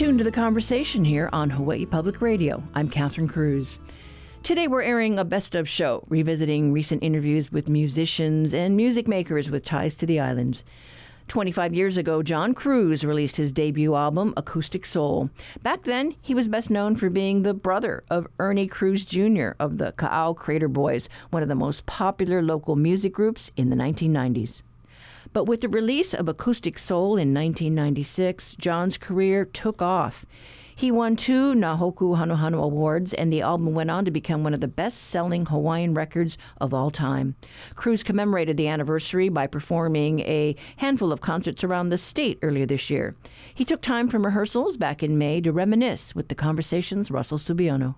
tuned to The Conversation here on Hawaii Public Radio. I'm Catherine Cruz. Today we're airing a best-of show, revisiting recent interviews with musicians and music makers with ties to the islands. 25 years ago, John Cruz released his debut album, Acoustic Soul. Back then, he was best known for being the brother of Ernie Cruz Jr. of the Ka'au Crater Boys, one of the most popular local music groups in the 1990s. But with the release of Acoustic Soul in 1996, John's career took off. He won 2 Nā Hōkū Hanohano Awards, and the album went on to become one of the best-selling Hawaiian records of all time. Cruz commemorated the anniversary by performing a handful of concerts around the state earlier this year. He took time from rehearsals back in May to reminisce with The Conversation's Russell Subiono.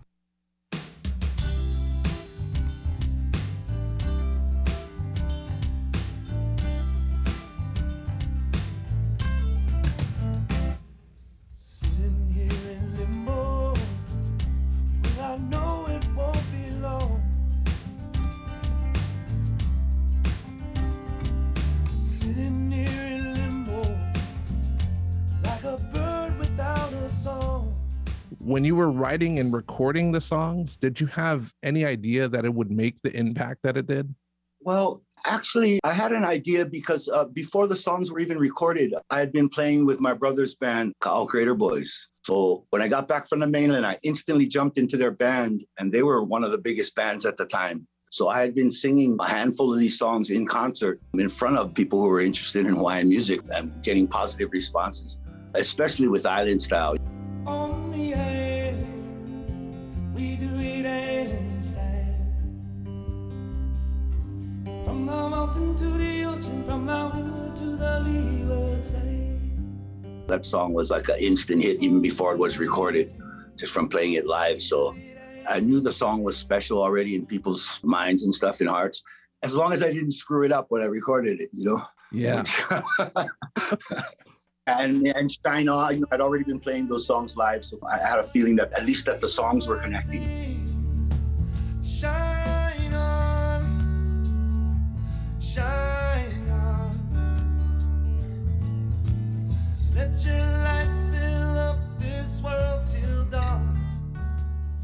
When you were writing and recording the songs, did you have any idea that it would make the impact that it did? Well, actually, I had an idea because before the songs were even recorded, I had been playing with my brother's band, Ka'au Crater Boys. So when I got back from the mainland, I instantly jumped into their band, and they were one of the biggest bands at the time. So I had been singing a handful of these songs in concert in front of people who were interested in Hawaiian music and getting positive responses, especially with Island Style. From the mountain to the ocean, from the windward to the leeward side. That song was like an instant hit even before it was recorded, just from playing it live. So I knew the song was special already in people's minds and stuff and hearts, as long as I didn't screw it up when I recorded it, you know? Yeah. And Shine On, I'd already been playing those songs live, so I had a feeling that at least that the songs were connecting.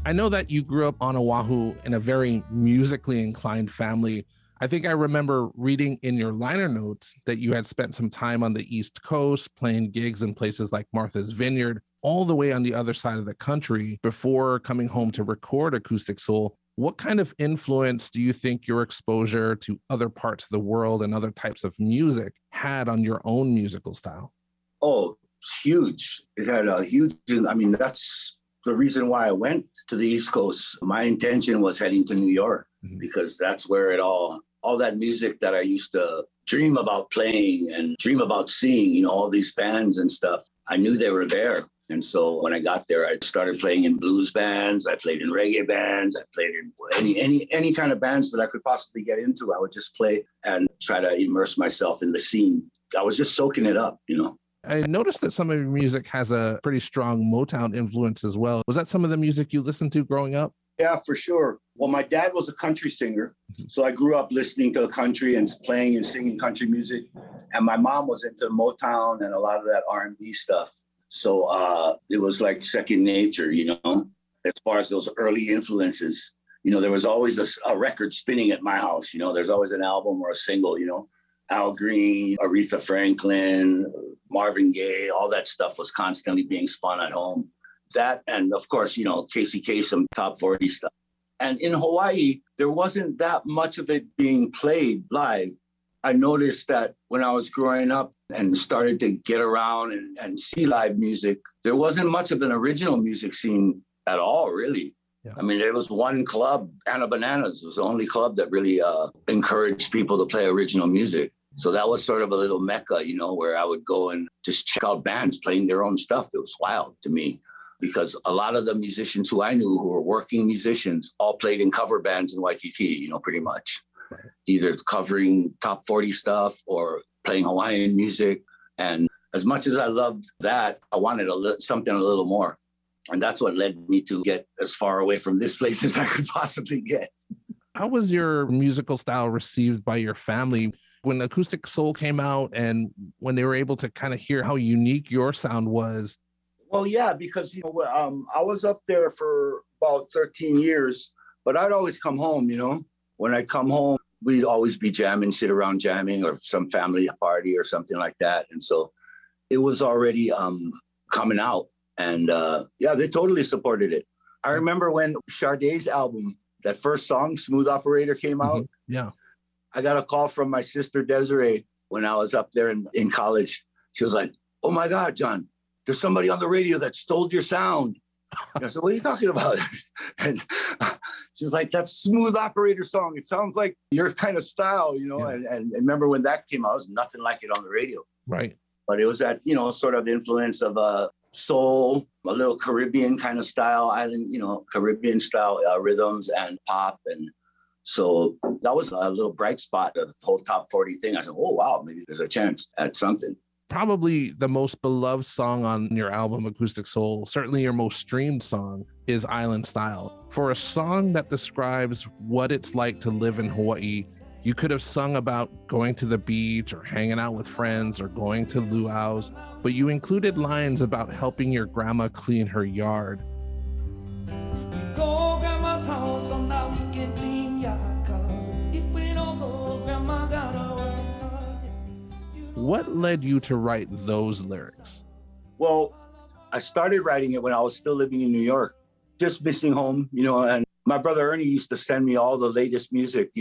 I know that you grew up on Oahu in a very musically inclined family. I think I remember reading in your liner notes that you had spent some time on the East Coast playing gigs in places like Martha's Vineyard, all the way on the other side of the country before coming home to record Acoustic Soul. What kind of influence do you think your exposure to other parts of the world and other types of music had on your own musical style? Oh, huge. It had a huge, I mean, that's the reason why I went to the East Coast. My intention was heading to New York because that's where it all that music that I used to dream about playing and dream about seeing, you know, all these bands and stuff, I knew they were there. And so when I got there, I started playing in blues bands. I played in reggae bands. I played in any kind of bands that I could possibly get into. I would just play and try to immerse myself in the scene. I was just soaking it up, you know. I noticed that some of your music has a pretty strong Motown influence as well. Was that some of the music you listened to growing up? Yeah, for sure. Well, my dad was a country singer, so I grew up listening to country and playing and singing country music. And my mom was into Motown and a lot of that R&B stuff. So it was like second nature, you know, as far as those early influences. You know, there was always a record spinning at my house. You know, there's always an album or a single, you know. Al Green, Aretha Franklin, Marvin Gaye, all that stuff was constantly being spun at home. That, and of course, you know, Casey Kasem, Top 40 stuff. And in Hawaii, there wasn't that much of it being played live. I noticed that when I was growing up and started to get around and see live music, there wasn't much of an original music scene at all, really. Yeah. I mean, there was one club, Anna Bananas was the only club that really encouraged people to play original music. So that was sort of a little mecca, you know, where I would go and just check out bands playing their own stuff. It was wild to me because a lot of the musicians who I knew who were working musicians all played in cover bands in Waikiki, you know, pretty much. Right. Either covering top 40 stuff or playing Hawaiian music. And as much as I loved that, I wanted something a little more. And that's what led me to get as far away from this place as I could possibly get. How was your musical style received by your family? When Acoustic Soul came out and when they were able to kind of hear how unique your sound was, Well, yeah, because I was up there for about 13 years, but I'd always come home, When I'd come home, we'd always be jamming, sit around jamming or some family party or something like that. And so it was already coming out. And yeah, they totally supported it. I remember when Sade's album, that first song, Smooth Operator, came out. Mm-hmm. Yeah. I got a call from my sister Desiree when I was up there in college. She was like, "Oh my God, John, there's somebody on the radio that stole your sound." And I said, "What are you talking about?" And she's like, "That Smooth Operator song, it sounds like your kind of style, Yeah. And remember when that came out, it was nothing like it on the radio. Right. But it was that, sort of influence of soul, a little Caribbean kind of style, island, Caribbean style rhythms and pop. And so that was a little bright spot of the whole top 40 thing. I said, "Oh, wow, maybe there's a chance at something." Probably the most beloved song on your album, Acoustic Soul, certainly your most streamed song, is Island Style. For a song that describes what it's like to live in Hawaii, you could have sung about going to the beach or hanging out with friends or going to luau's, but you included lines about helping your grandma clean her yard. You go grandma's house on that weekend clean yard, 'cause if we don't go, grandma gotta work. What led you to write those lyrics? Well, I started writing it when I was still living in New York, just missing home, and my brother Ernie used to send me all the latest music,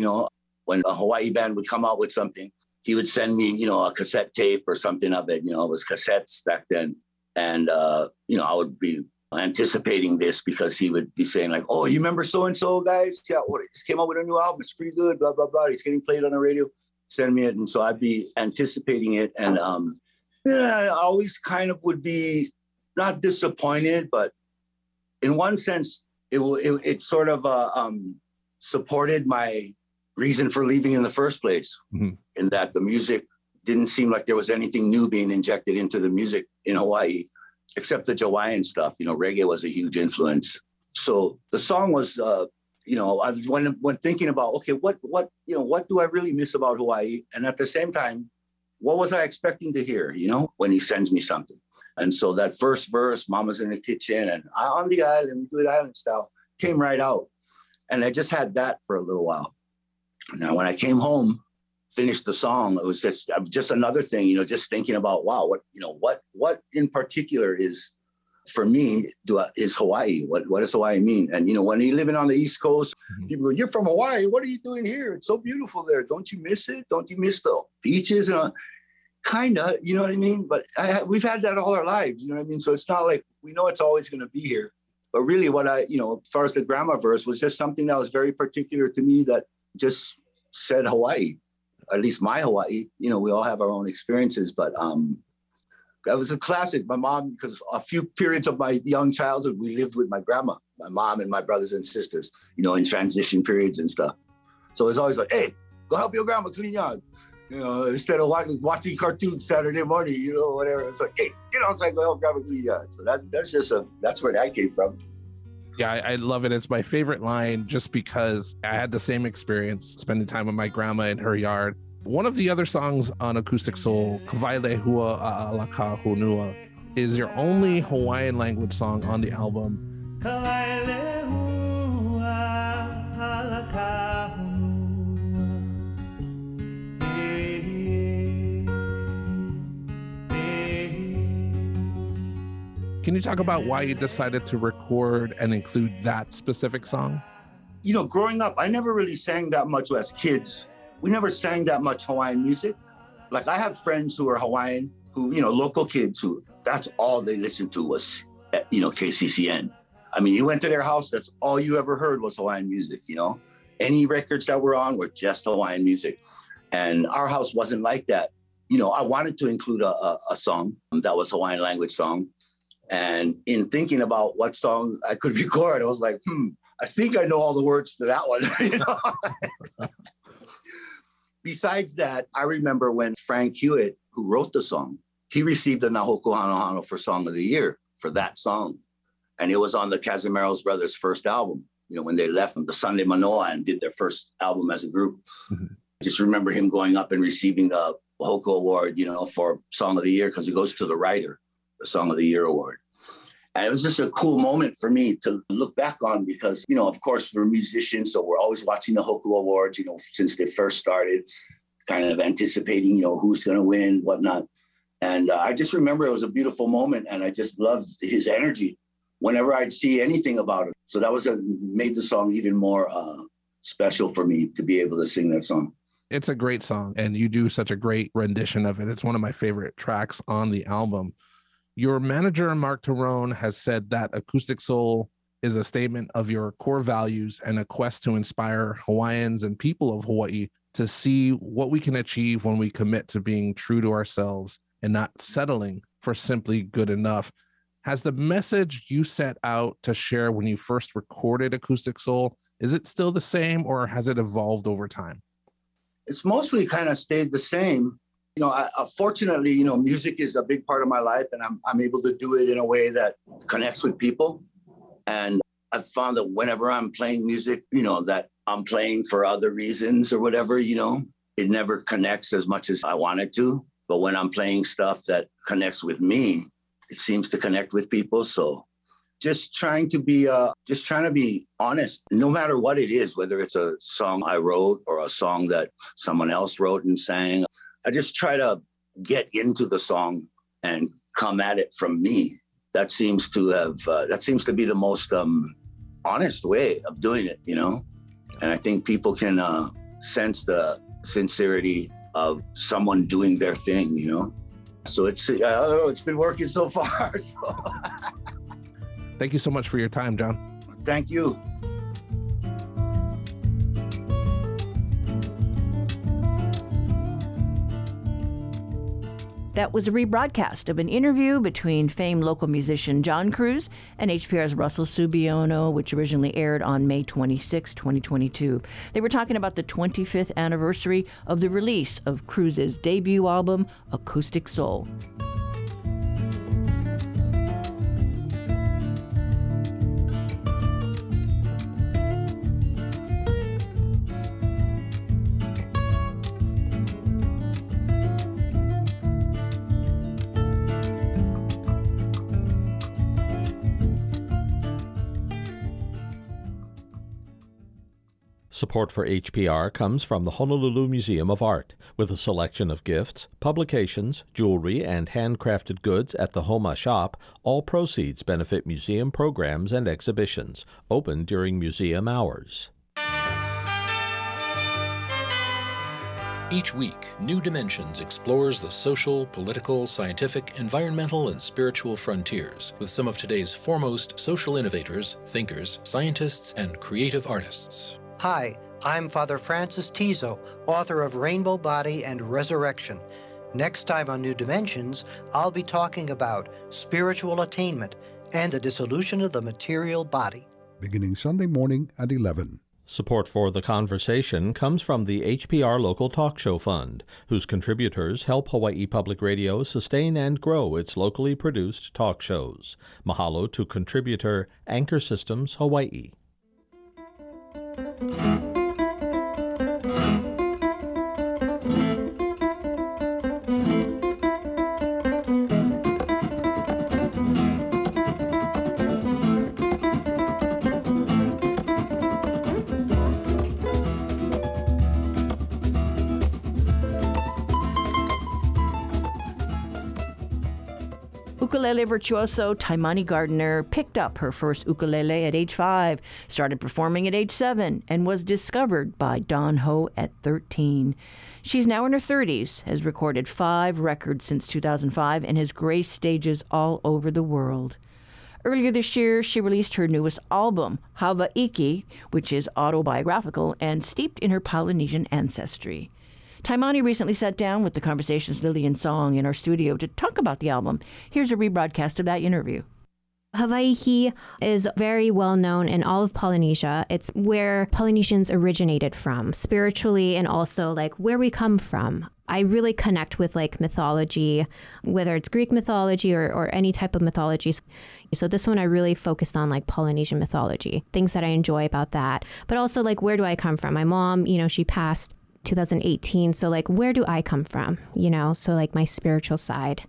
when a Hawaii band would come out with something, he would send me, a cassette tape or something of it, it was cassettes back then. And, I would be anticipating this because he would be saying like, "Oh, you remember so-and-so guys? Yeah, well, they just came out with a new album. It's pretty good, blah, blah, blah. It's getting played on the radio. Send me it." And so I'd be anticipating it. And I always kind of would be not disappointed, but in one sense, it sort of supported my reason for leaving in the first place, mm-hmm. in that the music didn't seem like there was anything new being injected into the music in Hawaii, except the Hawaiian stuff. Reggae was a huge influence. So the song was... I was when thinking about, okay, what do I really miss about Hawaii? And at the same time, what was I expecting to hear, when he sends me something? And so that first verse, "Mama's in the kitchen and I on the island, we do it island style," came right out. And I just had that for a little while. Now, when I came home, finished the song, it was just another thing, just thinking about, wow, what in particular is, for me, is Hawaii. What does Hawaii mean? And, when you're living on the East Coast, people go, "You're from Hawaii. What are you doing here? It's so beautiful there. Don't you miss it? Don't you miss the beaches?" And kind of, you know what I mean? But we've had that all our lives, you know what I mean? So it's not like we know it's always going to be here. But really what I, as far as the grandma verse, was just something that was very particular to me that just said Hawaii, at least my Hawaii. We all have our own experiences, but... That was a classic. My mom, because a few periods of my young childhood, we lived with my grandma, my mom and my brothers and sisters, in transition periods and stuff. So it's always like, "Hey, go help your grandma clean yard." Instead of watching cartoons Saturday morning, whatever. It's like, "Hey, get outside, go help grandma clean yard." So that's where that came from. Yeah, I love it. It's my favorite line just because I had the same experience spending time with my grandma in her yard. One of the other songs on Acoustic Soul, "Kawaile hua a'ala ka honua," is your only Hawaiian language song on the album. Kawaile hua a'ala ka honua. Can you talk about why you decided to record and include that specific song? Growing up, I never really sang that much as kids. We never sang that much Hawaiian music. Like, I have friends who are Hawaiian, who, local kids who, that's all they listened to was, KCCN. I mean, you went to their house, that's all you ever heard was Hawaiian music, Any records that were on were just Hawaiian music. And our house wasn't like that. I wanted to include a song that was Hawaiian language song. And in thinking about what song I could record, I was like, I think I know all the words to that one, Besides that, I remember when Frank Hewitt, who wrote the song, he received the Nā Hōkū Hanohano for Song of the Year for that song. And it was on the Casimero Brothers' first album, when they left from the Sunday Manoa and did their first album as a group. Mm-hmm. I just remember him going up and receiving the Hōkū Award, for Song of the Year, because it goes to the writer, the Song of the Year Award. And it was just a cool moment for me to look back on because, you know, of course, we're musicians, so we're always watching the Hōkū Awards, you know, since they first started, kind of anticipating, you know, who's going to win, whatnot. And I just remember it was a beautiful moment, and I just loved his energy whenever I'd see anything about it. So that was made the song even more special for me to be able to sing that song. It's a great song, and you do such a great rendition of it. It's one of my favorite tracks on the album. Your manager, Mark Tyrone, has said that Acoustic Soul is a statement of your core values and a quest to inspire Hawaiians and people of Hawaii to see what we can achieve when we commit to being true to ourselves and not settling for simply good enough. Has the message you set out to share when you first recorded Acoustic Soul, is it still the same, or has it evolved over time? It's mostly kind of stayed the same. You know, fortunately, you know, music is a big part of my life, and I'm able to do it in a way that connects with people. And I've found that whenever I'm playing music, you know, that I'm playing for other reasons or whatever, you know, it never connects as much as I want it to. But when I'm playing stuff that connects with me, it seems to connect with people. So just trying to be honest, no matter what it is, whether it's a song I wrote or a song that someone else wrote and sang, I just try to get into the song and come at it from me. That seems to be the most honest way of doing it, you know? And I think people can sense the sincerity of someone doing their thing, you know? So it's been working so far. So. Thank you so much for your time, John. Thank you. That was a rebroadcast of an interview between famed local musician John Cruz and HPR's Russell Subiono, which originally aired on May 26, 2022. They were talking about the 25th anniversary of the release of Cruz's debut album, Acoustic Soul. Support for HPR comes from the Honolulu Museum of Art, with a selection of gifts, publications, jewelry, and handcrafted goods at the Homa shop. All proceeds benefit museum programs and exhibitions, open during museum hours. Each week, New Dimensions explores the social, political, scientific, environmental, and spiritual frontiers with some of today's foremost social innovators, thinkers, scientists, and creative artists. Hi, I'm Father Francis Tizo, author of Rainbow Body and Resurrection. Next time on New Dimensions, I'll be talking about spiritual attainment and the dissolution of the material body. Beginning Sunday morning at 11. Support for The Conversation comes from the HPR Local Talk Show Fund, whose contributors help Hawaii Public Radio sustain and grow its locally produced talk shows. Mahalo to contributor Anchor Systems Hawaii. Ukulele virtuoso Taimane Gardner picked up her first ukulele at age 5, started performing at age 7, and was discovered by Don Ho at 13. She's now in her 30s, has recorded 5 records since 2005, and has graced stages all over the world. Earlier this year, she released her newest album, Hawaiki, which is autobiographical and steeped in her Polynesian ancestry. Taimane recently sat down with The Conversation's Lillian Song in our studio to talk about the album. Here's a rebroadcast of that interview. Hawaiki is very well known in all of Polynesia. It's where Polynesians originated from, spiritually, and also like where we come from. I really connect with like mythology, whether it's Greek mythology or any type of mythology. So this one I really focused on like Polynesian mythology, things that I enjoy about that. But also like, where do I come from? My mom, you know, she passed 2018, so like where do I come from, you know, so like my spiritual side.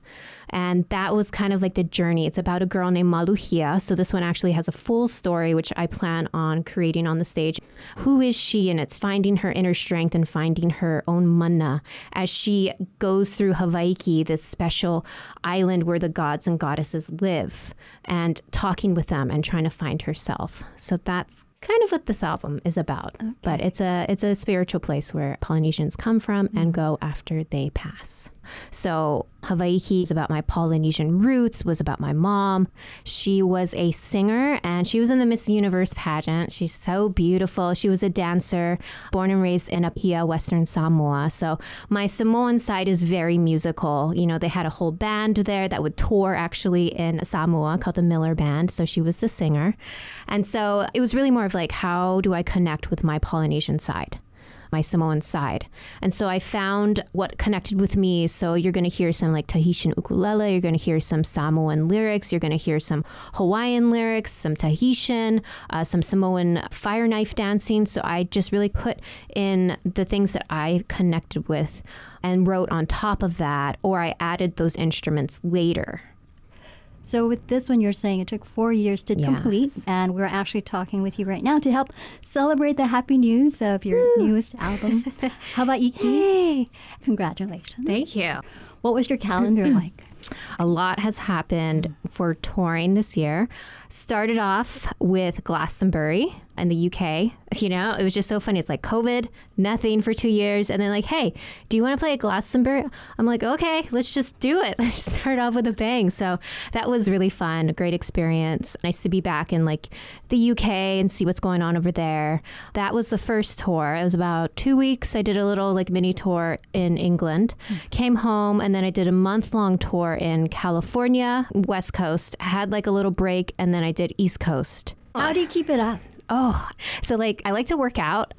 And that was kind of like the journey. It's about a girl named Maluhia. So this one actually has a full story, which I plan on creating on the stage. Who is she? And it's finding her inner strength and finding her own mana as she goes through Hawaiki, this special island where the gods and goddesses live, and talking with them and trying to find herself. So that's kind of what this album is about. Okay. But it's a spiritual place where Polynesians come from and go after they pass. So Hawaii is about my Polynesian roots, was about my mom. She was a singer and she was in the Miss Universe pageant. She's so beautiful. She was a dancer, born and raised in Apia, Western Samoa. So my Samoan side is very musical. You know, they had a whole band there that would tour actually in Samoa called the Miller Band. So she was the singer. And so it was really more of like, how do I connect with my Polynesian side? My Samoan side. And so I found what connected with me. So you're going to hear some like Tahitian ukulele, you're going to hear some Samoan lyrics, you're going to hear some Hawaiian lyrics, some Tahitian, some Samoan fire knife dancing. So I just really put in the things that I connected with and wrote on top of that, or I added those instruments later. So with this one, you're saying it took 4 years to complete, and we're actually talking with you right now to help celebrate the happy news of your newest album, Hawaiki. Yay. Congratulations. Thank you. What was your calendar like? A lot has happened for touring this year. Started off with Glastonbury in the UK. You know, it was just so funny. It's like COVID, nothing for 2 years. And then like, hey, do you want to play at Glastonbury? I'm like, okay, let's just do it. Let's just start off with a bang. So that was really fun. A great experience. Nice to be back in like the UK and see what's going on over there. That was the first tour. It was about 2 weeks. I did a little like mini tour in England, came home, and then I did a month-long tour in California, West Coast, had like a little break, and then I did East Coast. How do you keep it up? Oh, so like I like to work out.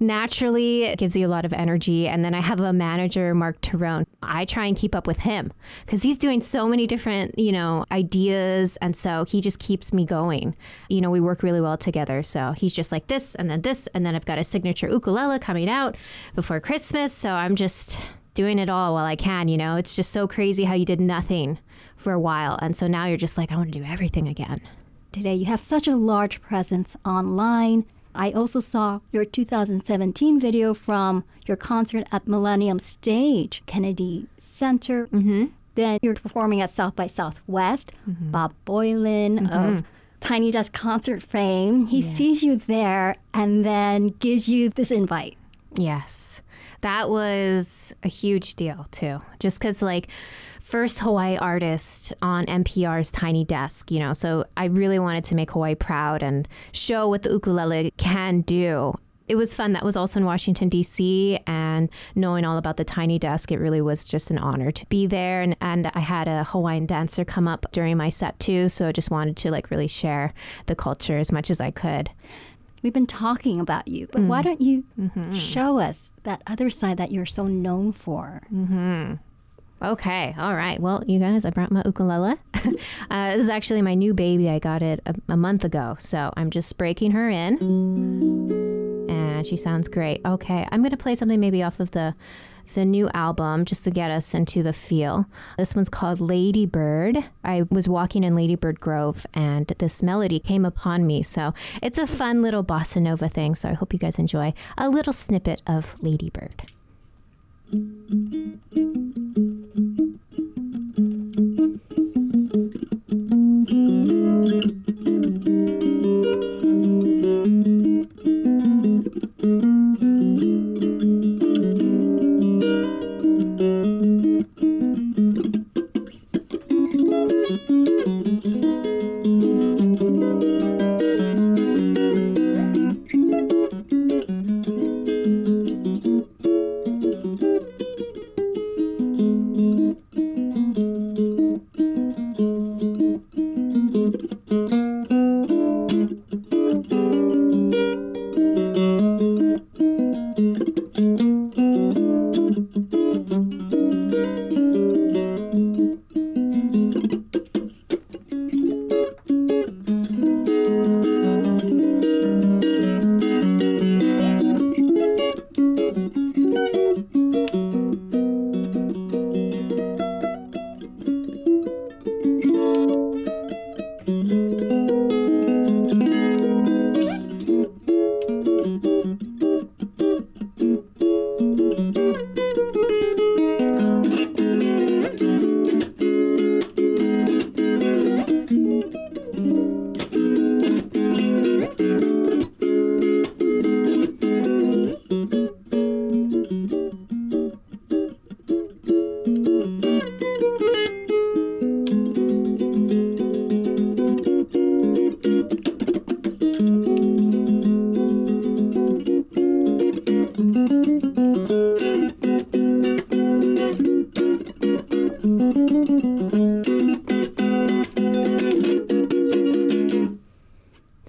Naturally, it gives you a lot of energy. And then I have a manager, Mark Tyrone. I try and keep up with him because he's doing so many different, you know, ideas. And so he just keeps me going. You know, we work really well together. So he's just like this. And then I've got a signature ukulele coming out before Christmas. So I'm just doing it all while I can, you know. It's just so crazy how you did nothing for a while. And so now you're just like, I want to do everything again. Today, you have such a large presence online. I also saw your 2017 video from your concert at Millennium Stage, Kennedy Center. Mm-hmm. Then you're performing at South by Southwest. Mm-hmm. Bob Boilen of Tiny Desk Concert fame. He sees you there and then gives you this invite. Yes. That was a huge deal, too. Just because, like, first Hawaii artist on NPR's Tiny Desk, you know. So I really wanted to make Hawaii proud and show what the ukulele can do. It was fun. That was also in Washington, D.C. And knowing all about the Tiny Desk, it really was just an honor to be there. And I had a Hawaiian dancer come up during my set, too. So I just wanted to, like, really share the culture as much as I could. We've been talking about you, but why don't you show us that other side that you're so known for? Mm-hmm. Okay. All right. Well, you guys, I brought my ukulele. This is actually my new baby. I got it a month ago, so I'm just breaking her in, and she sounds great. Okay. I'm going to play something maybe off of the new album just to get us into the feel. This one's called Ladybird. I was walking in Ladybird Grove and this melody came upon me. So it's a fun little bossa nova thing. So I hope you guys enjoy a little snippet of Ladybird.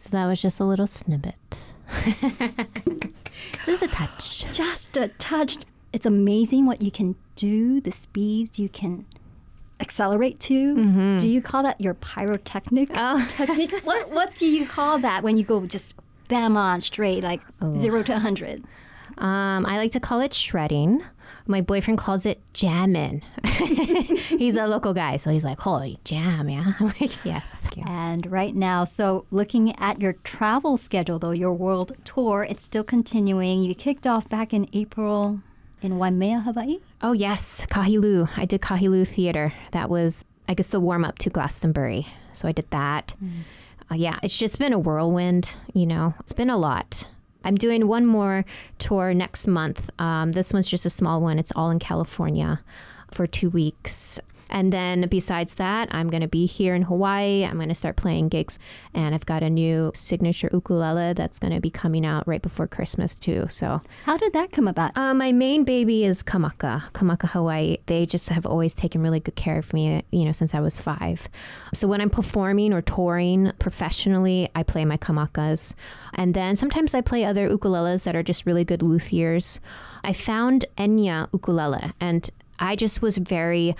So that was just a little snippet. Just a touch. Just a touch. It's amazing what you can do, the speeds you can accelerate to. Mm-hmm. Do you call that your pyrotechnic technique? What do you call that when you go just bam on straight, like 0 to 100? I like to call it shredding. My boyfriend calls it jamming. He's a local guy, so he's like, holy jam, yeah? I'm like, yes. Yeah. And right now, so looking at your travel schedule, though, your world tour, it's still continuing. You kicked off back in April in Waimea, Hawaii? Oh, yes, Kahilu. I did Kahilu Theater. That was, I guess, the warm-up to Glastonbury. So I did that. Yeah, it's just been a whirlwind, you know. It's been a lot. I'm doing one more tour next month. This one's just a small one. It's all in California for 2 weeks. And then besides that, I'm going to be here in Hawaii. I'm going to start playing gigs. And I've got a new signature ukulele that's going to be coming out right before Christmas, too. So, how did that come about? My main baby is Kamaka, Hawaii. They just have always taken really good care of me, you know, since I was 5. So when I'm performing or touring professionally, I play my Kamakas. And then sometimes I play other ukuleles that are just really good luthiers. I found Enya ukulele, and I just was very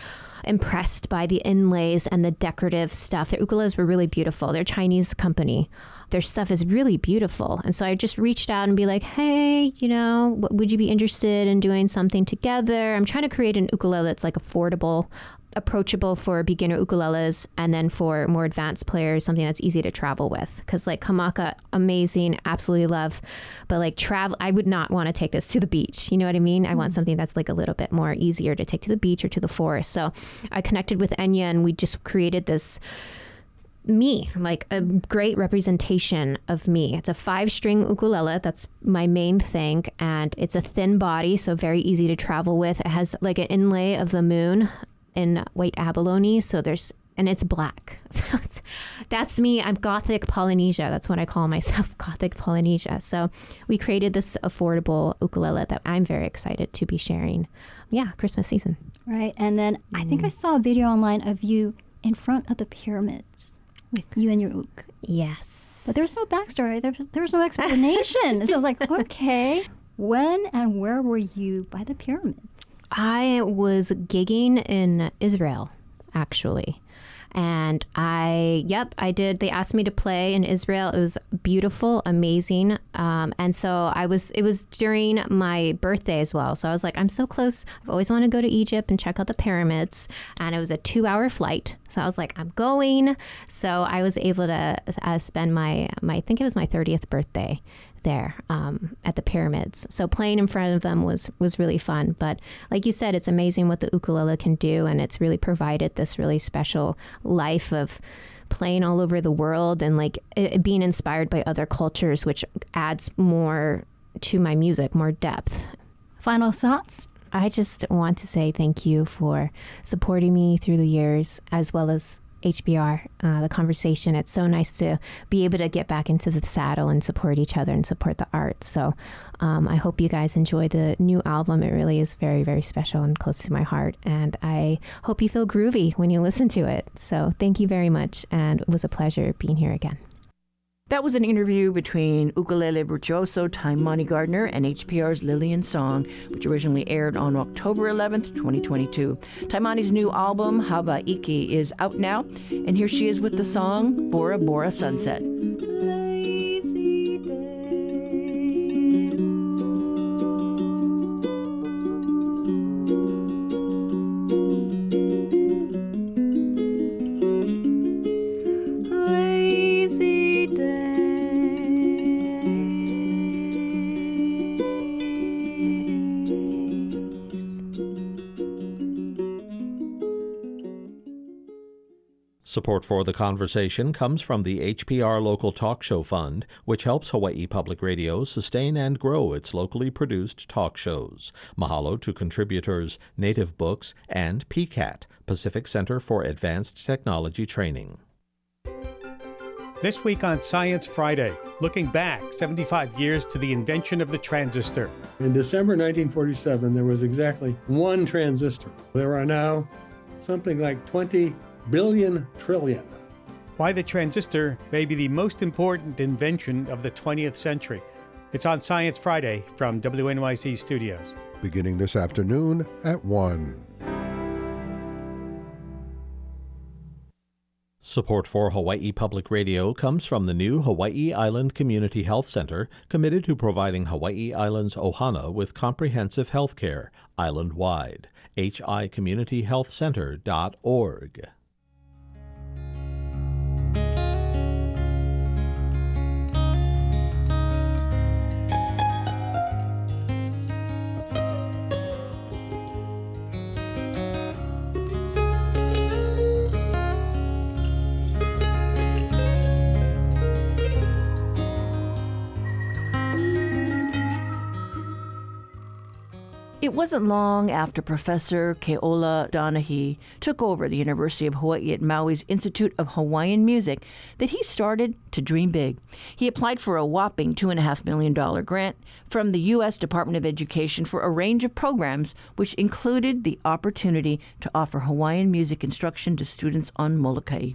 impressed by the inlays and the decorative stuff. Their ukuleles were really beautiful. They're a Chinese company. Their stuff is really beautiful. And so I just reached out and be like, hey, you know, would you be interested in doing something together? I'm trying to create an ukulele that's like affordable, approachable for beginner ukuleles, and then for more advanced players, something that's easy to travel with. Because like Kamaka, amazing, absolutely love. But like travel, I would not want to take this to the beach. You know what I mean? I want something that's like a little bit more easier to take to the beach or to the forest. So I connected with Enya and we just created this me, like a great representation of me. It's a 5-string ukulele. That's my main thing. And it's a thin body, so very easy to travel with. It has like an inlay of the moon in white abalone, so there's, and it's black. So it's, that's me. I'm Gothic Polynesia. That's what I call myself, Gothic Polynesia. So we created this affordable ukulele that I'm very excited to be sharing. Yeah, Christmas season. Right. And then I think I saw a video online of you in front of the pyramids with you and your ook. Yes. But there was no backstory. There was no explanation. So I was like, okay, when and where were you by the pyramids? I was gigging in Israel, actually. And I did. They asked me to play in Israel. It was beautiful, amazing. And so it was during my birthday as well. So I was like, I'm so close. I've always wanted to go to Egypt and check out the pyramids. And it was a 2-hour flight. So I was like, I'm going. So I was able to spend my I think it was my 30th birthday there at the pyramids. So playing in front of them was really fun. But like you said, it's amazing what the ukulele can do. And it's really provided this really special life of playing all over the world and like being inspired by other cultures, which adds more to my music, more depth. Final thoughts? I just want to say thank you for supporting me through the years, as well as HBR, the conversation. It's so nice to be able to get back into the saddle and support each other and support the arts. So I hope you guys enjoy the new album. It really is very, very special and close to my heart. And I hope you feel groovy when you listen to it. So thank you very much. And it was a pleasure being here again. That was an interview between ukulele virtuoso Taimane Gardner and HPR's Lillian Song, which originally aired on October 11th, 2022. Taimane's new album, Hawaiki, is out now, and here she is with the song Bora Bora Sunset. Support for The Conversation comes from the HPR Local Talk Show Fund, which helps Hawaii Public Radio sustain and grow its locally produced talk shows. Mahalo to contributors Native Books and PCAT, Pacific Center for Advanced Technology Training. This week on Science Friday, looking back 75 years to the invention of the transistor. In December 1947, there was exactly one transistor. There are now something like 20 billion trillion Why the Transistor may be the most important invention of the 20th century. It's on Science Friday from WNYC Studios. Beginning this afternoon at 1. Support for Hawaii Public Radio comes from the new Hawaii Island Community Health Center, committed to providing Hawaii Island's ohana with comprehensive health care, island-wide. hicommunityhealthcenter.org. It wasn't long after Professor Keola Donaghy took over the University of Hawaii at Maui's Institute of Hawaiian Music that he started to dream big. He applied for a whopping $2.5 million grant from the U.S. Department of Education for a range of programs, which included the opportunity to offer Hawaiian music instruction to students on Molokai.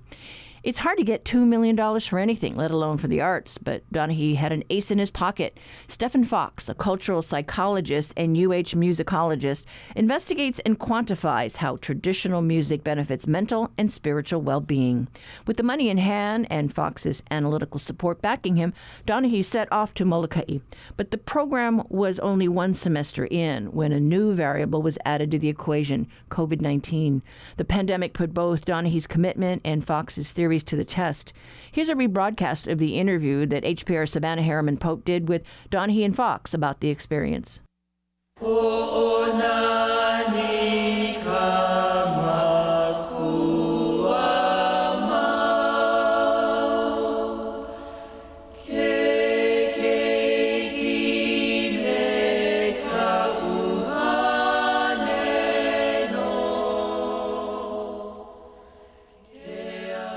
It's hard to get $2 million for anything, let alone for the arts, but Donaghy had an ace in his pocket. Stephen Fox, a cultural psychologist and UH musicologist, investigates and quantifies how traditional music benefits mental and spiritual well-being. With the money in hand and Fox's analytical support backing him, Donaghy set off to Molokai. But the program was only one semester in when a new variable was added to the equation, COVID-19. The pandemic put both Donaghy's commitment and Fox's theory to the test. Here's a rebroadcast of the interview that HPR's Savannah Harriman Pope did with Donaghy and Fox about the experience.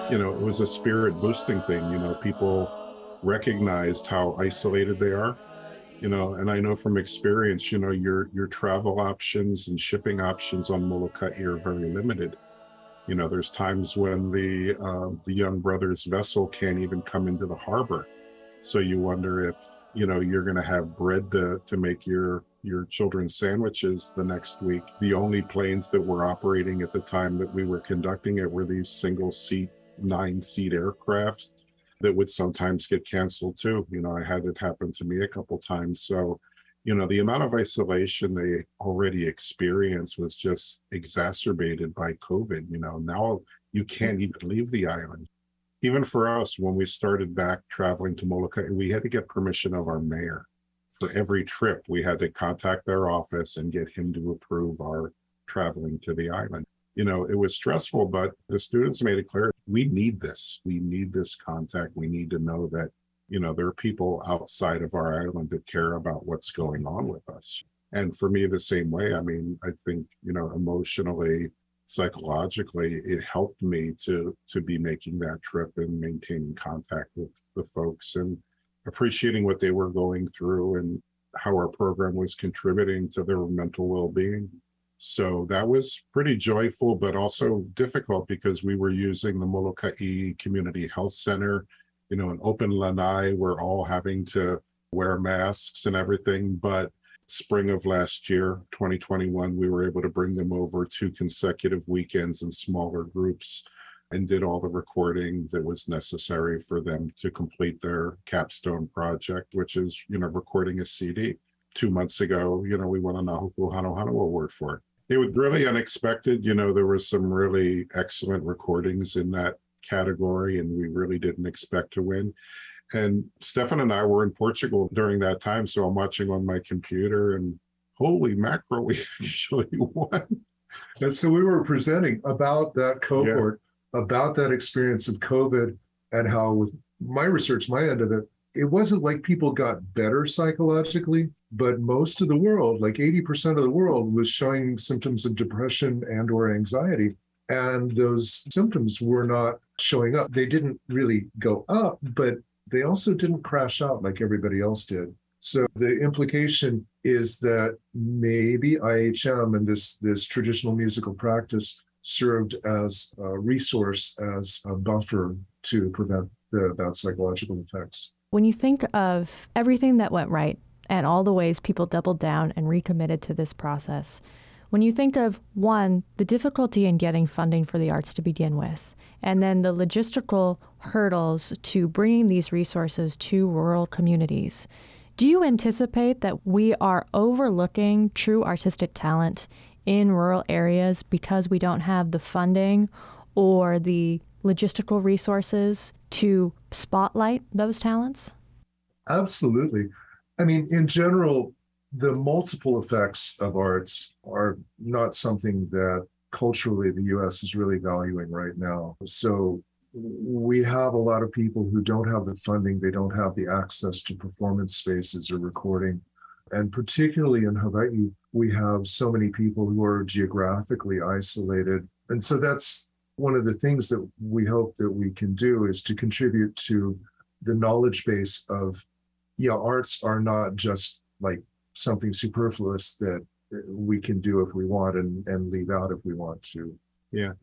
You know, it was a spirit boosting thing. You know, people recognized how isolated they are, you know, and I know from experience, you know, your travel options and shipping options on Molokai are very limited. You know, there's times when the young brother's vessel can't even come into the harbor. So you wonder if, you know, you're going to have bread to make your children's sandwiches the next week. The only planes that were operating at the time that we were conducting it were these single seat, 9-seat aircrafts that would sometimes get canceled too. You know, I had it happen to me a couple times. So, you know, the amount of isolation they already experienced was just exacerbated by COVID. You know, now you can't even leave the island. Even for us, when we started back traveling to Molokai, we had to get permission of our mayor. For every trip, we had to contact their office and get him to approve our traveling to the island. You know, it was stressful, but the students made it clear, we need this. We need this contact. We need to know that, you know, there are people outside of our island that care about what's going on with us. And for me, the same way. I mean, I think, you know, emotionally, psychologically, it helped me to be making that trip and maintaining contact with the folks and appreciating what they were going through and how our program was contributing to their mental well-being. So that was pretty joyful, but also difficult because we were using the Molokai Community Health Center, you know, an open lanai. We're all having to wear masks and everything. But spring of last year, 2021, we were able to bring them over 2 consecutive weekends in smaller groups and did all the recording that was necessary for them to complete their capstone project, which is, you know, recording a CD. 2 months ago, you know, we won a Nā Hōkū Hanohano Award for it. It was really unexpected. You know, there were some really excellent recordings in that category, and we really didn't expect to win. And Stefan and I were in Portugal during that time, so I'm watching on my computer, and holy mackerel, we actually won. And so we were presenting about that cohort, about that experience of COVID, and how with my research, my end of it, it wasn't like people got better psychologically, but most of the world, like 80% of the world, was showing symptoms of depression and or anxiety. And those symptoms were not showing up. They didn't really go up, but they also didn't crash out like everybody else did. So the implication is that maybe IHM and this traditional musical practice served as a resource, as a buffer to prevent the bad psychological effects. When you think of everything that went right and all the ways people doubled down and recommitted to this process, when you think of, one, the difficulty in getting funding for the arts to begin with, and then the logistical hurdles to bringing these resources to rural communities, do you anticipate that we are overlooking true artistic talent in rural areas because we don't have the funding or the logistical resources to spotlight those talents? Absolutely. I mean, in general, the multiple effects of arts are not something that culturally the U.S. is really valuing right now. So we have a lot of people who don't have the funding, they don't have the access to performance spaces or recording. And particularly in Hawaii, we have so many people who are geographically isolated. And so that's one of the things that we hope that we can do, is to contribute to the knowledge base of, arts are not just like something superfluous that we can do if we want and leave out if we want to. Yeah.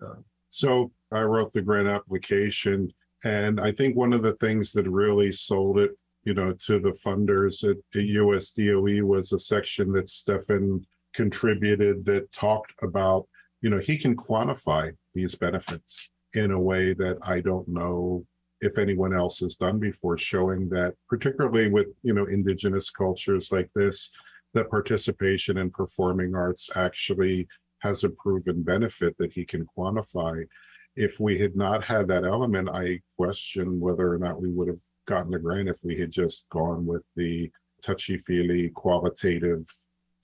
So I wrote the grant application, and I think one of the things that really sold it, to the funders at USDOE was a section that Stephen contributed that talked about, he can quantify these benefits in a way that I don't know if anyone else has done before, showing that particularly with, indigenous cultures like this, that participation in performing arts actually has a proven benefit that he can quantify. If we had not had that element, I question whether or not we would have gotten the grant if we had just gone with the touchy-feely, qualitative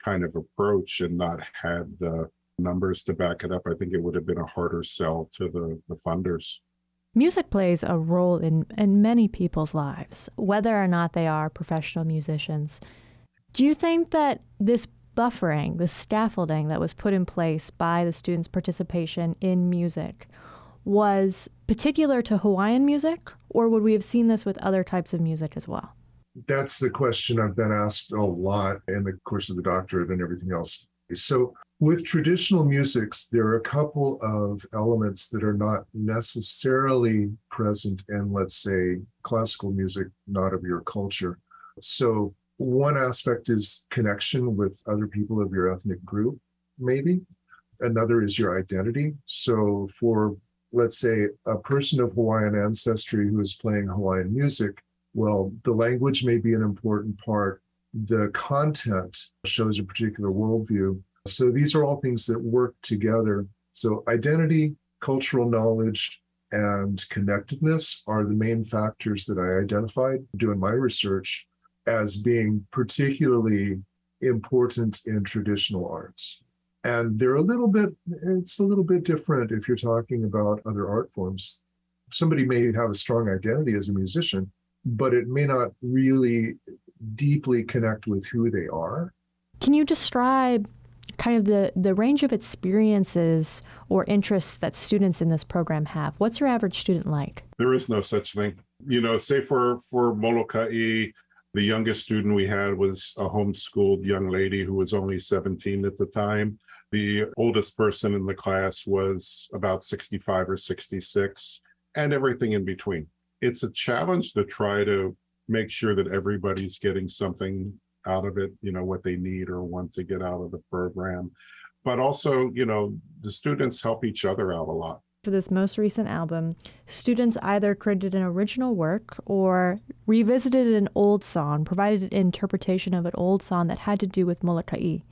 kind of approach and not had the numbers to back it up. I think it would have been a harder sell to the funders. Music plays a role in many people's lives, whether or not they are professional musicians. Do you think that this buffering, this scaffolding that was put in place by the students' participation in music was particular to Hawaiian music, or would we have seen this with other types of music as well? That's the question I've been asked a lot in the course of the doctorate and everything else. So with traditional musics, there are a couple of elements that are not necessarily present in, let's say, classical music, not of your culture. So one aspect is connection with other people of your ethnic group, maybe. Another is your identity. So for, let's say, a person of Hawaiian ancestry who is playing Hawaiian music, well, the language may be an important part. The content shows a particular worldview. So these are all things that work together. So identity, cultural knowledge, and connectedness are the main factors that I identified doing my research as being particularly important in traditional arts. And it's a little bit different if you're talking about other art forms. Somebody may have a strong identity as a musician, but it may not really deeply connect with who they are. Can you describe kind of the range of experiences or interests that students in this program have? What's your average student like? There is no such thing. Say for Moloka'i, the youngest student we had was a homeschooled young lady who was only 17 at the time. The oldest person in the class was about 65 or 66, and everything in between. It's a challenge to try to make sure that everybody's getting something out of it, what they need or want to get out of the program. But also, the students help each other out a lot. For this most recent album, students either created an original work or revisited an old song, provided an interpretation of an old song that had to do with Moloka'i.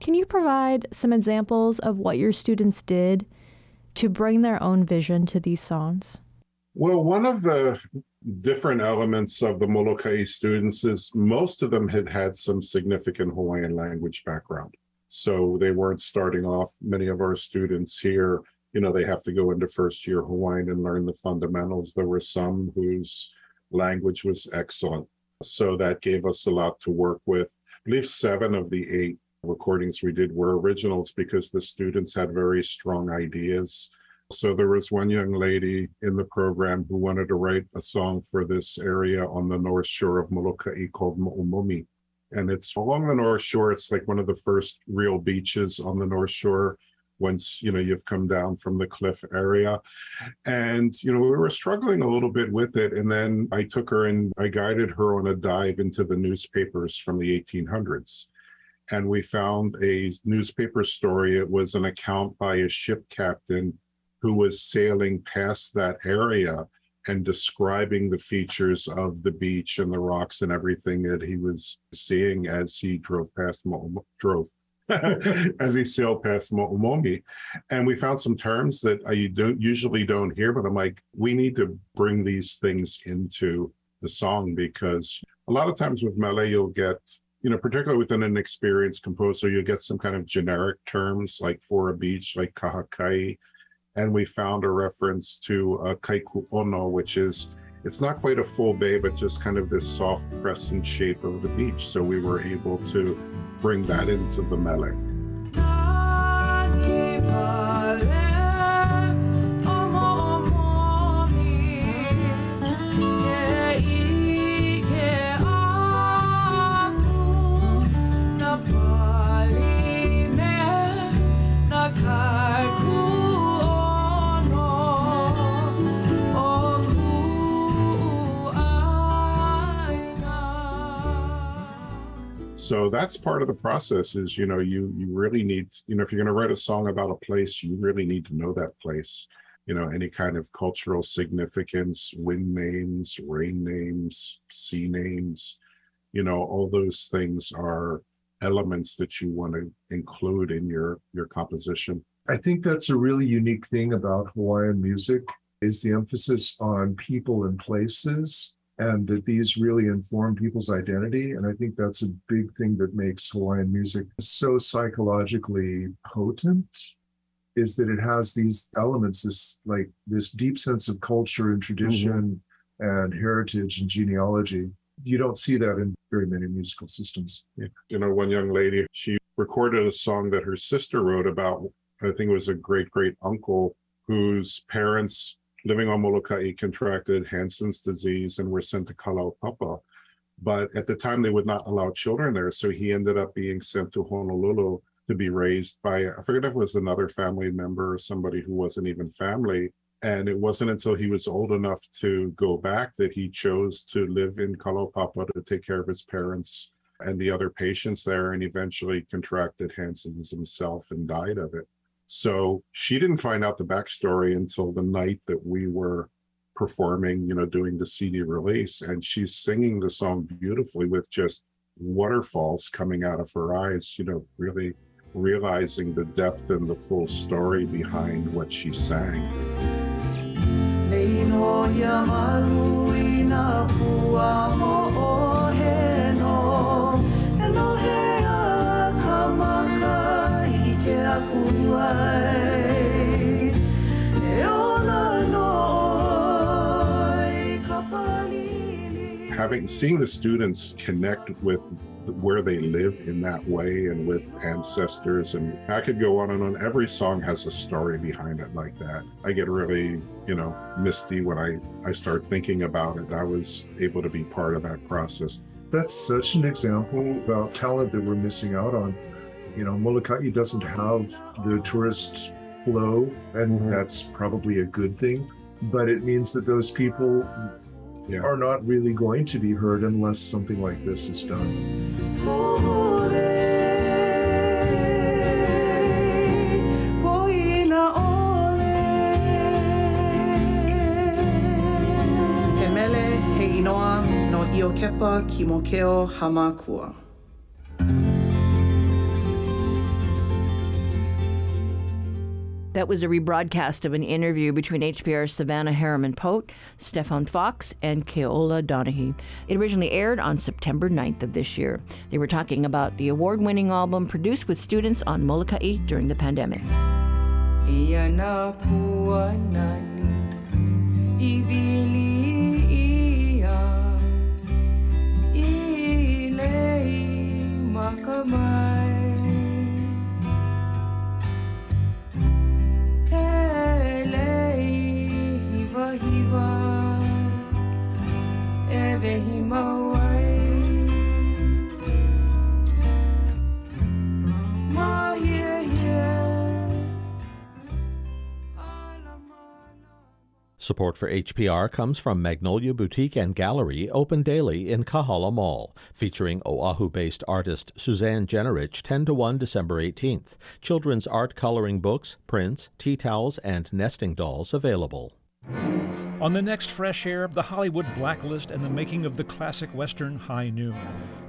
Can you provide some examples of what your students did to bring their own vision to these songs? Well, one of the different elements of the Moloka'i students is most of them had some significant Hawaiian language background. So they weren't starting off, many of our students here, they have to go into first year Hawaiian and learn the fundamentals. There were some whose language was excellent. So that gave us a lot to work with. I believe 7 of the 8 recordings we did were originals because the students had very strong ideas. So there was one young lady in the program who wanted to write a song for this area on the north shore of Moloka'i called Mo'omomi. And it's along the north shore. It's like one of the first real beaches on the north shore. once, you know, you've come down from the cliff area. And, you know, we were struggling a little bit with it. And then I took her and I guided her on a dive into the newspapers from the 1800s. And we found a newspaper story. It was an account by a ship captain who was sailing past that area and describing the features of the beach and the rocks and everything that he was seeing as he sailed past Mo'omomi. And we found some terms that I usually don't hear, but I'm like, we need to bring these things into the song, because a lot of times with Malay, you'll get, you know, particularly within an experienced composer, you'll get some kind of generic terms like for a beach, like kahakai. And we found a reference to kaiku'ono, which is, it's not quite a full bay, but just kind of this soft crescent shape of the beach. So we were able to bring that into the mele. So that's part of the process is, you know, you really need, you know, if you're going to write a song about a place, you really need to know that place, you know, any kind of cultural significance, wind names, rain names, sea names, you know, all those things are elements that you want to include in your composition. I think that's a really unique thing about Hawaiian music is the emphasis on people and places, and that these really inform people's identity. And I think that's a big thing that makes Hawaiian music so psychologically potent, is that it has these elements, this deep sense of culture and tradition and heritage and genealogy. You don't see that in very many musical systems. Yeah. You know, one young lady, she recorded a song that her sister wrote about, I think it was a great-great uncle whose parents living on Molokai contracted Hansen's disease and were sent to Kalaupapa. But at the time, they would not allow children there. So he ended up being sent to Honolulu to be raised by, I forget if it was another family member or somebody who wasn't even family. And it wasn't until he was old enough to go back that he chose to live in Kalaupapa to take care of his parents and the other patients there, and eventually contracted Hansen's himself and died of it. So she didn't find out the backstory until the night that we were performing, you know, doing the CD release. And she's singing the song beautifully with just waterfalls coming out of her eyes, you know, really realizing the depth and the full story behind what she sang. Seeing the students connect with where they live in that way and with ancestors, and I could go on and on. Every song has a story behind it like that. I get really, you know, misty when I start thinking about it. I was able to be part of that process. That's such an example about talent that we're missing out on. You know, Molokai doesn't have the tourist flow, and that's probably a good thing, but it means that those people are not really going to be heard unless something like this is done. That was a rebroadcast of an interview between HPR's Savannah Harriman Pope, Stephen Fox, and Keola Donaghy. It originally aired on September 9th of this year. They were talking about the award-winning album produced with students on Molokai during the pandemic. Support for HPR comes from Magnolia Boutique and Gallery, open daily in Kahala Mall, featuring Oahu-based artist Suzanne Jennerich, 10 to 1, December 18th. Children's art coloring books, prints, tea towels, and nesting dolls available. On the next Fresh Air, the Hollywood blacklist and the making of the classic Western High Noon.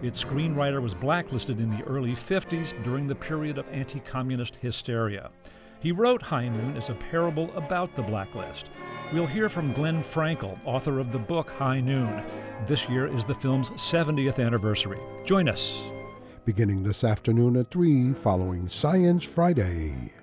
Its screenwriter was blacklisted in the early 50s during the period of anti-communist hysteria. He wrote High Noon as a parable about the blacklist. We'll hear from Glenn Frankel, author of the book High Noon. This year is the film's 70th anniversary. Join us. Beginning this afternoon at 3, following Science Friday.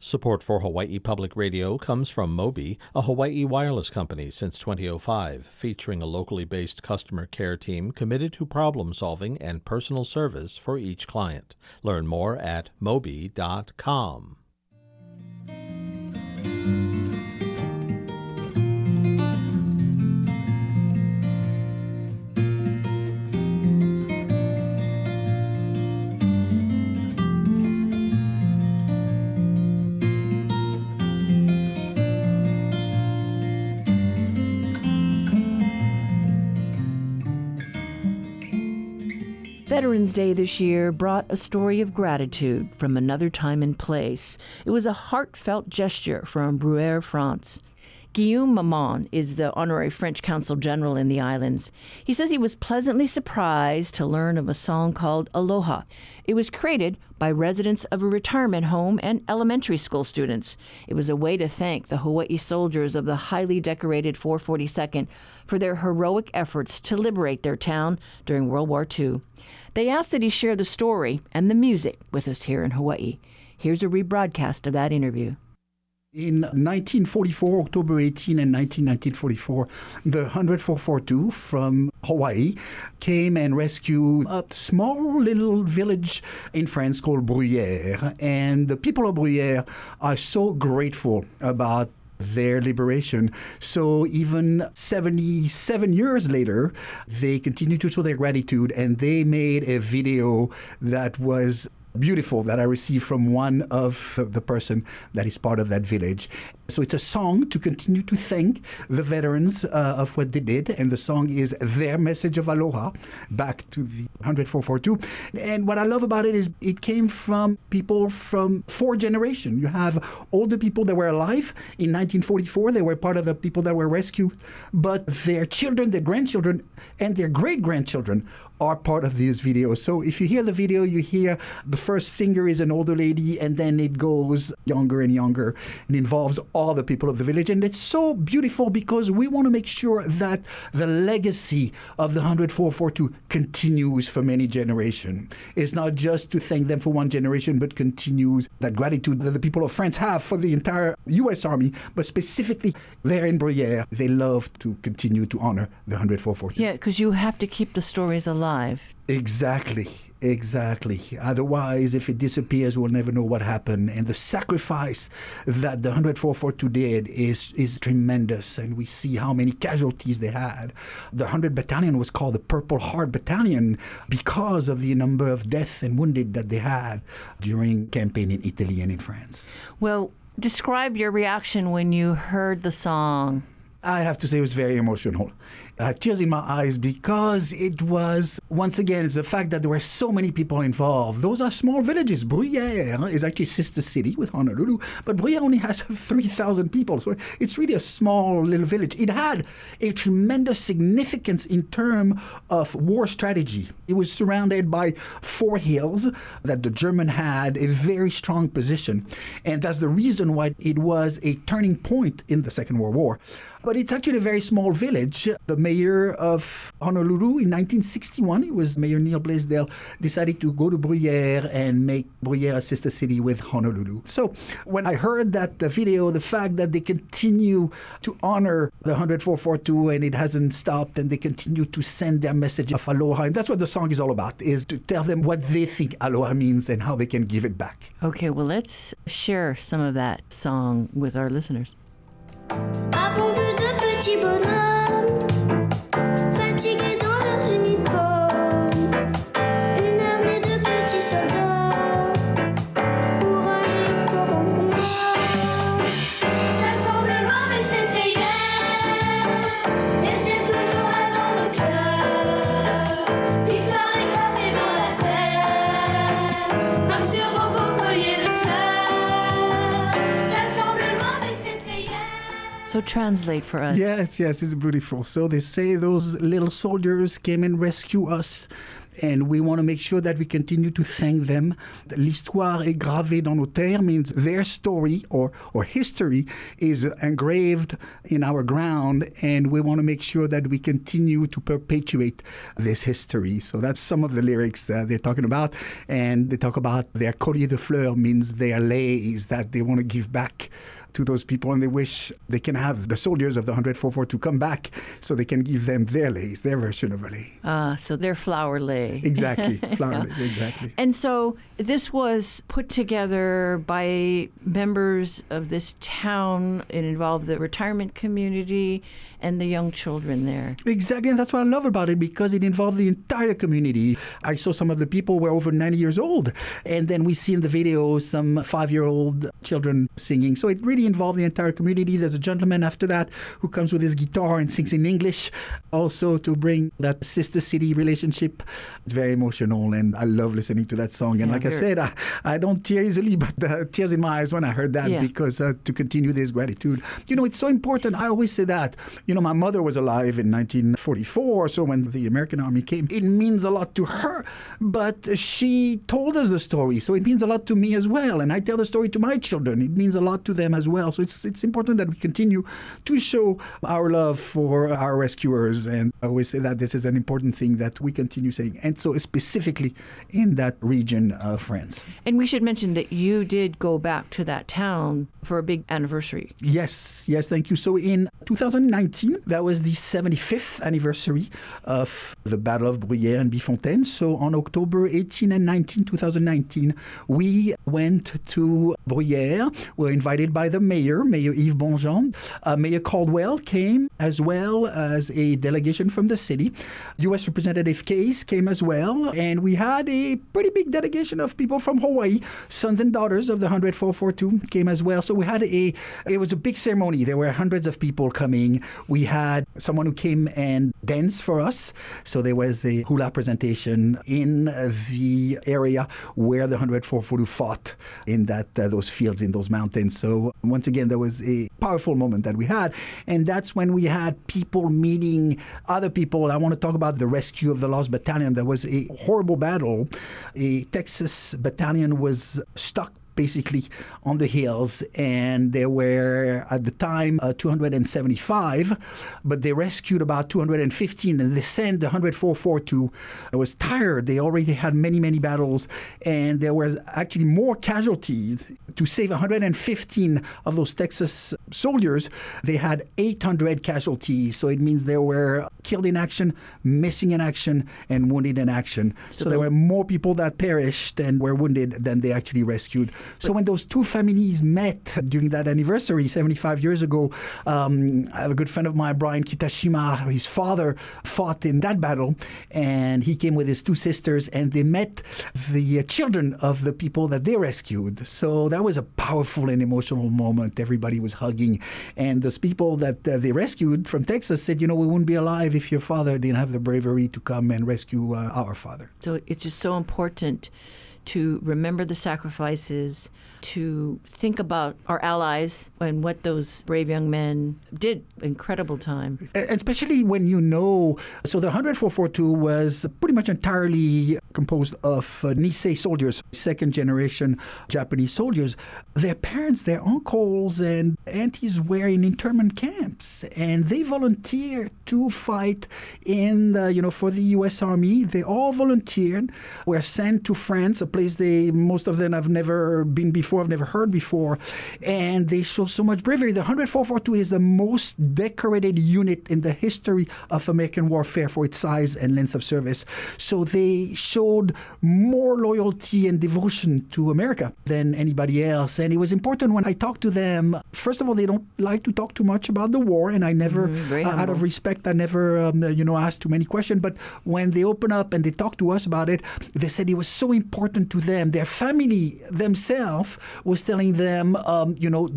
Support for Hawaii Public Radio comes from Mobi, a Hawaii wireless company since 2005, featuring a locally based customer care team committed to problem solving and personal service for each client. Learn more at mobi.com. Veterans Day this year brought a story of gratitude from another time and place. It was a heartfelt gesture from Bruyère, France. Guillaume Mamon is the honorary French consul general in the islands. He says he was pleasantly surprised to learn of a song called Aloha. It was created by residents of a retirement home and elementary school students. It was a way to thank the Hawaii soldiers of the highly decorated 442nd for their heroic efforts to liberate their town during World War II. They asked that he share the story and the music with us here in Hawaii. Here's a rebroadcast of that interview. In 1944, October 18 and 19, 1944, the 442nd from Hawaii came and rescued a small little village in France called Bruyère. And the people of Bruyère are so grateful about their liberation. So even 77 years later, they continue to show their gratitude, and they made a video that was beautiful that I received from one of the person that is part of that village. So it's a song to continue to thank the veterans of what they did, and the song is their message of aloha back to the 442nd. And what I love about it is it came from people from four generations. You have older people that were alive in 1944. They were part of the people that were rescued, but their children, their grandchildren, and their great-grandchildren are part of these videos. So if you hear the video, you hear the first singer is an older lady, and then it goes younger and younger and involves all the people of the village. And it's so beautiful because we want to make sure that the legacy of the 442nd continues for many generations. It's not just to thank them for one generation, but continues that gratitude that the people of France have for the entire U.S. Army, but specifically there in Bruyère, they love to continue to honor the 442nd. Yeah, because you have to keep the stories alive. Exactly. Otherwise, if it disappears, we'll never know what happened. And the sacrifice that the 442nd did is tremendous. And we see how many casualties they had. The 100th Battalion was called the Purple Heart Battalion because of the number of deaths and wounded that they had during campaign in Italy and in France. Well, describe your reaction when you heard the song. I have to say it was very emotional. I had tears in my eyes because it was, once again, it's the fact that there were so many people involved. Those are small villages. Bruyère is actually a sister city with Honolulu, but Bruyère only has 3,000 people, so it's really a small little village. It had a tremendous significance in terms of war strategy. It was surrounded by four hills that the German had a very strong position, and that's the reason why it was a turning point in the Second World War. But it's actually a very small village. The mayor of Honolulu in 1961, it was Mayor Neil Blaisdell, decided to go to Bruyère and make Bruyère a sister city with Honolulu. So when I heard that the video, the fact that they continue to honor the 442nd and it hasn't stopped, and they continue to send their message of aloha, and that's what the song is all about, is to tell them what they think aloha means and how they can give it back. Okay, well, let's share some of that song with our listeners. Avons vu de petits bonhommes fatigués dans leurs uniformes, une armée de petits soldats courageux fort en combat. So translate for us. Yes, it's beautiful. So they say those little soldiers came and rescued us, and we want to make sure that we continue to thank them. L'histoire est gravée dans nos terres means their story or history is engraved in our ground, and we want to make sure that we continue to perpetuate this history. So that's some of the lyrics that they're talking about. And they talk about their collier de fleurs means their lays that they want to give back to those people, and they wish they can have the soldiers of the 442nd come back so they can give them their lays, their version of a lay. So their flower lay. Exactly, flower lay, exactly. And so this was put together by members of this town. It involved the retirement community and the young children there. Exactly, and that's what I love about it, because it involved the entire community. I saw some of the people were over 90 years old, and then we see in the video some 5-year-old children singing. So it really involve the entire community. There's a gentleman after that who comes with his guitar and sings in English also to bring that sister city relationship. It's very emotional, and I love listening to that song. And like I said, I don't tear easily, but the tears in my eyes when I heard that because to continue this gratitude. You know, it's so important. I always say that. You know, my mother was alive in 1944, so when the American Army came, it means a lot to her, but she told us the story, so it means a lot to me as well. And I tell the story to my children. It means a lot to them as well. So it's important that we continue to show our love for our rescuers. And I always say that this is an important thing that we continue saying. And so specifically in that region of France. And we should mention that you did go back to that town for a big anniversary. Yes, thank you. So in 2019, that was the 75th anniversary of the Battle of Bruyère and Bifontaine. So on October 18 and 19, 2019, we went to Bruyère. We were invited by the Mayor Yves Bonjean. Mayor Caldwell came, as well as a delegation from the city. U.S. Representative Case came as well, and we had a pretty big delegation of people from Hawaii. Sons and daughters of the 442nd came as well. So we had it was a big ceremony. There were hundreds of people coming. We had someone who came and danced for us. So there was a hula presentation in the area where the 442nd fought in that those fields, in those mountains. So once again, there was a powerful moment that we had, and that's when we had people meeting other people. I want to talk about the rescue of the Lost Battalion. There was a horrible battle. A Texas battalion was stuck basically on the hills, and there were at the time 275, but they rescued about 215, and they sent the 442nd. I was tired. They already had many battles, and there was actually more casualties. To save 115 of those Texas soldiers, they had 800 casualties. So it means they were killed in action, missing in action, and wounded in action. So there were more people that perished and were wounded than they actually rescued. So when those two families met during that anniversary 75 years ago, I have a good friend of mine, Brian Kitashima. His father fought in that battle, and he came with his two sisters, and they met the children of the people that they rescued. So that was a powerful and emotional moment. Everybody was hugging, and those people that they rescued from Texas said, you know, we wouldn't be alive if your father didn't have the bravery to come and rescue our father. So it's just so important to remember the sacrifices, to think about our allies and what those brave young men did. Incredible time. Especially when you know, so the 442nd was pretty much entirely composed of Nisei soldiers, second generation Japanese soldiers. Their parents, their uncles and aunties were in internment camps, and they volunteered to fight in for the U.S. Army. They all volunteered, were sent to France, a place most of them have never been before. I've never heard before, and they show so much bravery. The 442nd is the most decorated unit in the history of American warfare for its size and length of service. So they showed more loyalty and devotion to America than anybody else, and it was important when I talked to them. First of all, they don't like to talk too much about the war, and I never, out of respect, I never asked too many questions, but when they open up and they talk to us about it, they said it was so important happened to them. Their family themselves was telling them,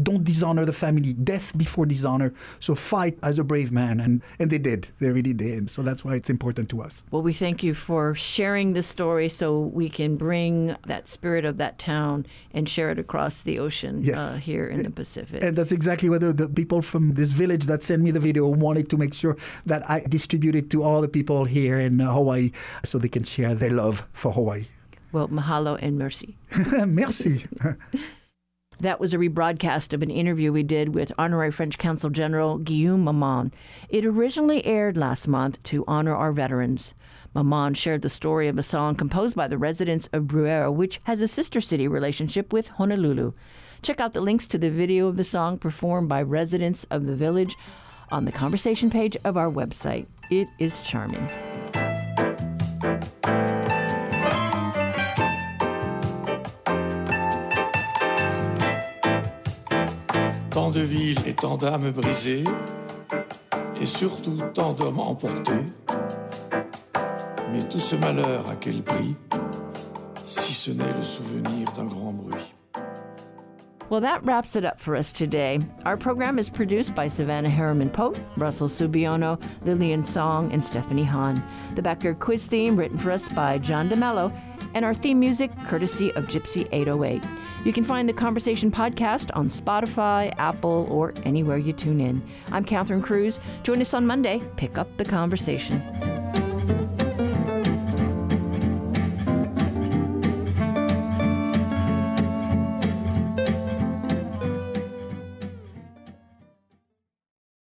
don't dishonor the family. Death before dishonor. So fight as a brave man. And they did. They really did. So that's why it's important to us. Well, we thank you for sharing the story so we can bring that spirit of that town and share it across the ocean here in the Pacific. And that's exactly what the people from this village that sent me the video wanted to make sure that I distributed to all the people here in Hawaii so they can share their love for Hawaii. Well, mahalo and merci. Merci. That was a rebroadcast of an interview we did with Honorary French Consul General Guillaume Maman. It originally aired last month to honor our veterans. Maman shared the story of a song composed by the residents of Bruyère, which has a sister city relationship with Honolulu. Check out the links to the video of the song performed by residents of the village on the conversation page of our website. It is charming. Tant de villes et tant d'âmes brisées, et surtout tant d'hommes emportés. Mais tout ce malheur, à quel prix, si ce n'est le souvenir d'un grand bruit. Well, that wraps it up for us today. Our program is produced by Savannah Harriman Pope, Russell Subiono, Lillian Song, and Stephanie Hahn. The Backyard Quiz theme written for us by John DeMello, and our theme music courtesy of Gypsy 808. You can find the Conversation podcast on Spotify, Apple, or anywhere you tune in. I'm Catherine Cruz. Join us on Monday. Pick up the conversation.